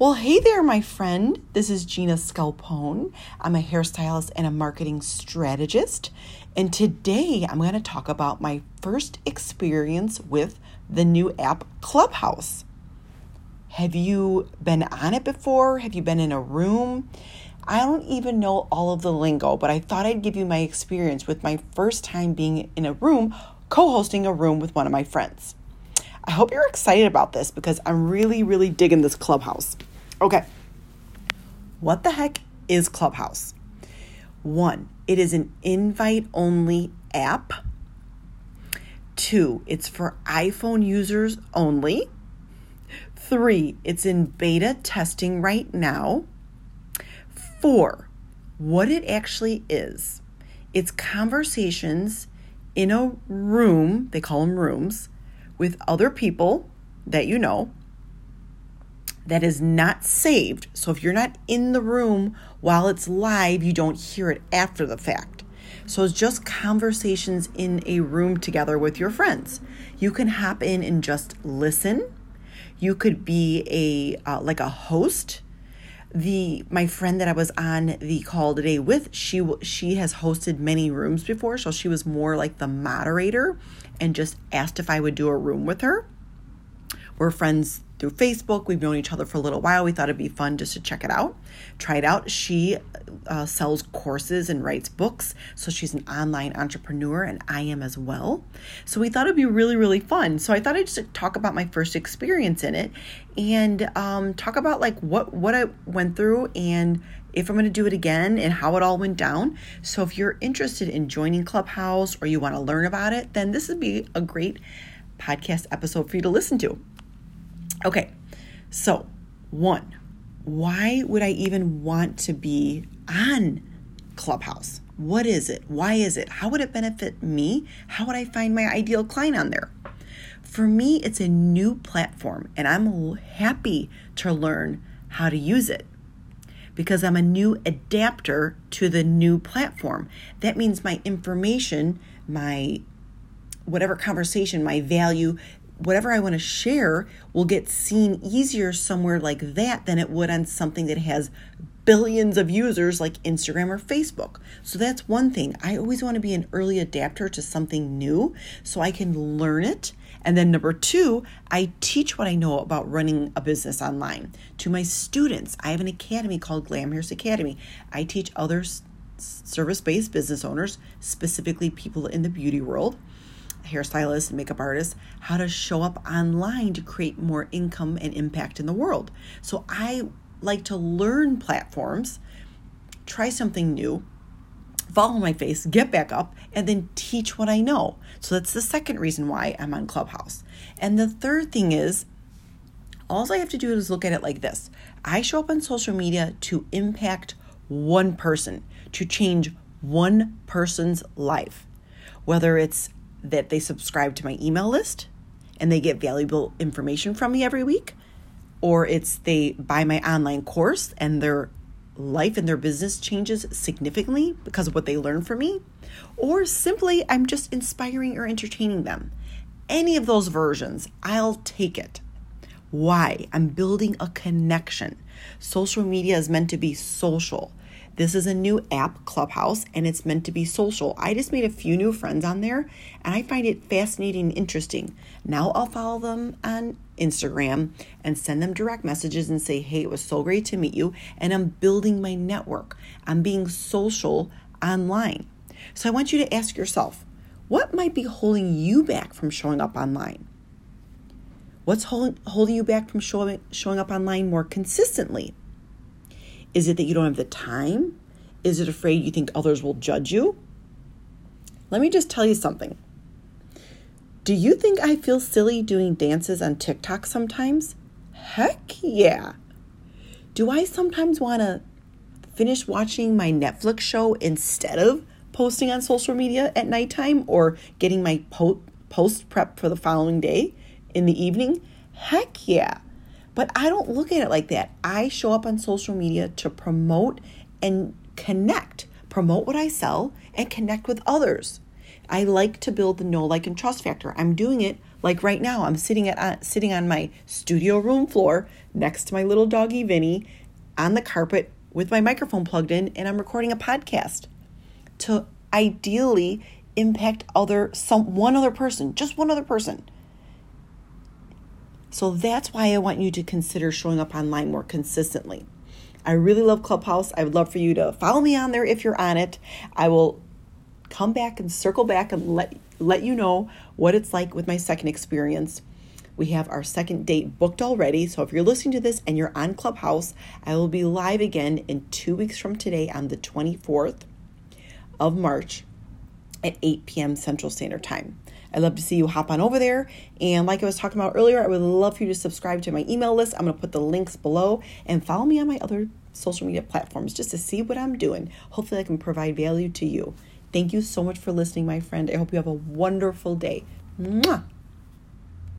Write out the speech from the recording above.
Well, hey there, my friend. This is Gina Scalpone. I'm a hairstylist and a marketing strategist. And today I'm going to talk about my first experience with the new app Clubhouse. Have you been on it before? Have you been in a room? I don't even know all of the lingo, but I thought I'd give you my experience with my first time being in a room, co-hosting a room with one of my friends. I hope you're excited about this because I'm really, really digging this Clubhouse. Okay, what the heck is Clubhouse? One, it is an invite-only app. Two, it's for iPhone users only. Three, it's in beta testing right now. Four, what it actually is. It's conversations in a room, they call them rooms, with other people that you know that is not saved. So if you're not in the room while it's live, you don't hear it after the fact. So it's just conversations in a room together with your friends. You can hop in and just listen. You could be like a host. My friend that I was on the call today with, she has hosted many rooms before, so she was more like the moderator and just asked if I would do a room with her. We're friends through Facebook. We've known each other for a little while. We thought it'd be fun just to try it out. She sells courses and writes books. So she's an online entrepreneur and I am as well. So we thought it'd be really, really fun. So I thought I'd just talk about my first experience in it and talk about like what I went through and if I'm going to do it again and how it all went down. So if you're interested in joining Clubhouse or you want to learn about it, then this would be a great podcast episode for you to listen to. Okay, so one, why would I even want to be on Clubhouse? What is it? Why is it? How would it benefit me? How would I find my ideal client on there? For me, it's a new platform and I'm happy to learn how to use it because I'm a new adapter to the new platform. That means my information, my whatever conversation, my value, whatever I want to share will get seen easier somewhere like that than it would on something that has billions of users like Instagram or Facebook. So that's one thing. I always want to be an early adapter to something new so I can learn it. And then number two, I teach what I know about running a business online to my students. I have an academy called GlamHairs Academy. I teach other service-based business owners, specifically people in the beauty world, hairstylists and makeup artists, how to show up online to create more income and impact in the world. So I like to learn platforms, try something new, fall on my face, get back up, and then teach what I know. So that's the second reason why I'm on Clubhouse. And the third thing is, all I have to do is look at it like this. I show up on social media to impact one person, to change one person's life, whether it's that they subscribe to my email list and they get valuable information from me every week, or it's they buy my online course and their life and their business changes significantly because of what they learn from me, or simply I'm just inspiring or entertaining them. Any of those versions, I'll take it. Why? I'm building a connection. Social media is meant to be social. This is a new app, Clubhouse, and it's meant to be social. I just made a few new friends on there, and I find it fascinating and interesting. Now I'll follow them on Instagram and send them direct messages and say, hey, it was so great to meet you, and I'm building my network. I'm being social online. So I want you to ask yourself, what might be holding you back from showing up online? What's holding you back from showing up online more consistently? Is it that you don't have the time? Is it afraid you think others will judge you? Let me just tell you something. Do you think I feel silly doing dances on TikTok sometimes? Heck yeah. Do I sometimes want to finish watching my Netflix show instead of posting on social media at nighttime or getting my post prep for the following day in the evening? Heck yeah. But I don't look at it like that. I show up on social media to promote and connect, promote what I sell and connect with others. I like to build the know, like, and trust factor. I'm doing it Like right now, I'm sitting on my studio room floor next to my little doggy Vinny on the carpet with my microphone plugged in, and I'm recording a podcast to ideally impact one other person. So that's why I want you to consider showing up online more consistently. I really love Clubhouse. I would love for you to follow me on there if you're on it. I will come back and circle back and let you know what it's like with my second experience. We have our second date booked already. So if you're listening to this and you're on Clubhouse, I will be live again in 2 weeks from today on the 24th of March at 8 p.m. Central Standard Time. I'd love to see you hop on over there. And like I was talking about earlier, I would love for you to subscribe to my email list. I'm going to put the links below and follow me on my other social media platforms just to see what I'm doing. Hopefully I can provide value to you. Thank you so much for listening, my friend. I hope you have a wonderful day. Mwah!